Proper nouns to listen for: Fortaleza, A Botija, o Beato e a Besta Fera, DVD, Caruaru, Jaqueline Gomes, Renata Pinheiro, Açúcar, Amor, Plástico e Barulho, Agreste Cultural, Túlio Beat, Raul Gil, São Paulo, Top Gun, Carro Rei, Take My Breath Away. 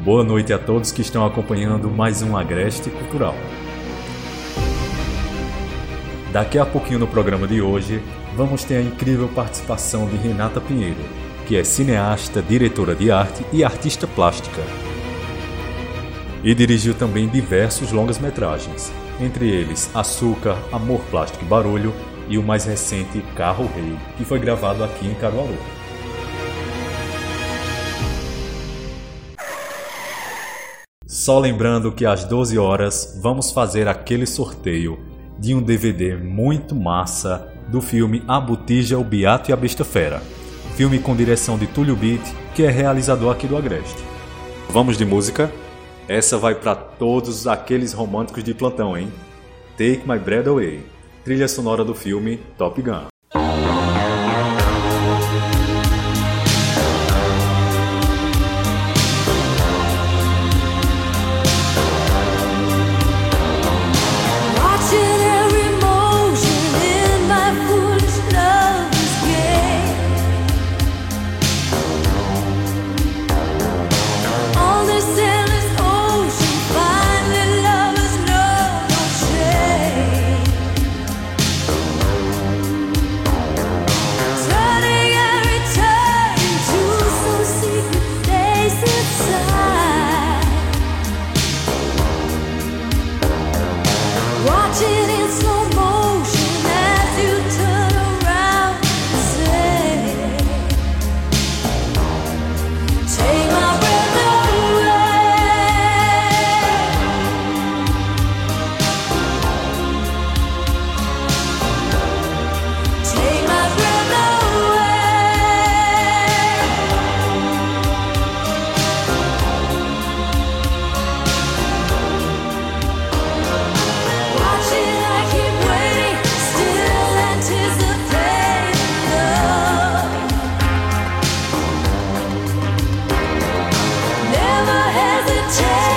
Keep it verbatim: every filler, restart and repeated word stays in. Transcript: Boa noite a todos que estão acompanhando mais um Agreste Cultural. Daqui a pouquinho no programa de hoje, vamos ter a incrível participação de Renata Pinheiro, que é cineasta, diretora de arte e artista plástica. E dirigiu também diversos longas-metragens, entre eles Açúcar, Amor, Plástico e Barulho e o mais recente Carro Rei, que foi gravado aqui em Caruaru. Só lembrando que às doze horas vamos fazer aquele sorteio de um D V D muito massa do filme A Botija, o Beato e a Besta Fera, filme com direção de Túlio Beat, que é realizador aqui do Agreste. Vamos de música? Essa vai para todos aqueles românticos de plantão, hein? Take My Breath Away, trilha sonora do filme Top Gun. Yeah.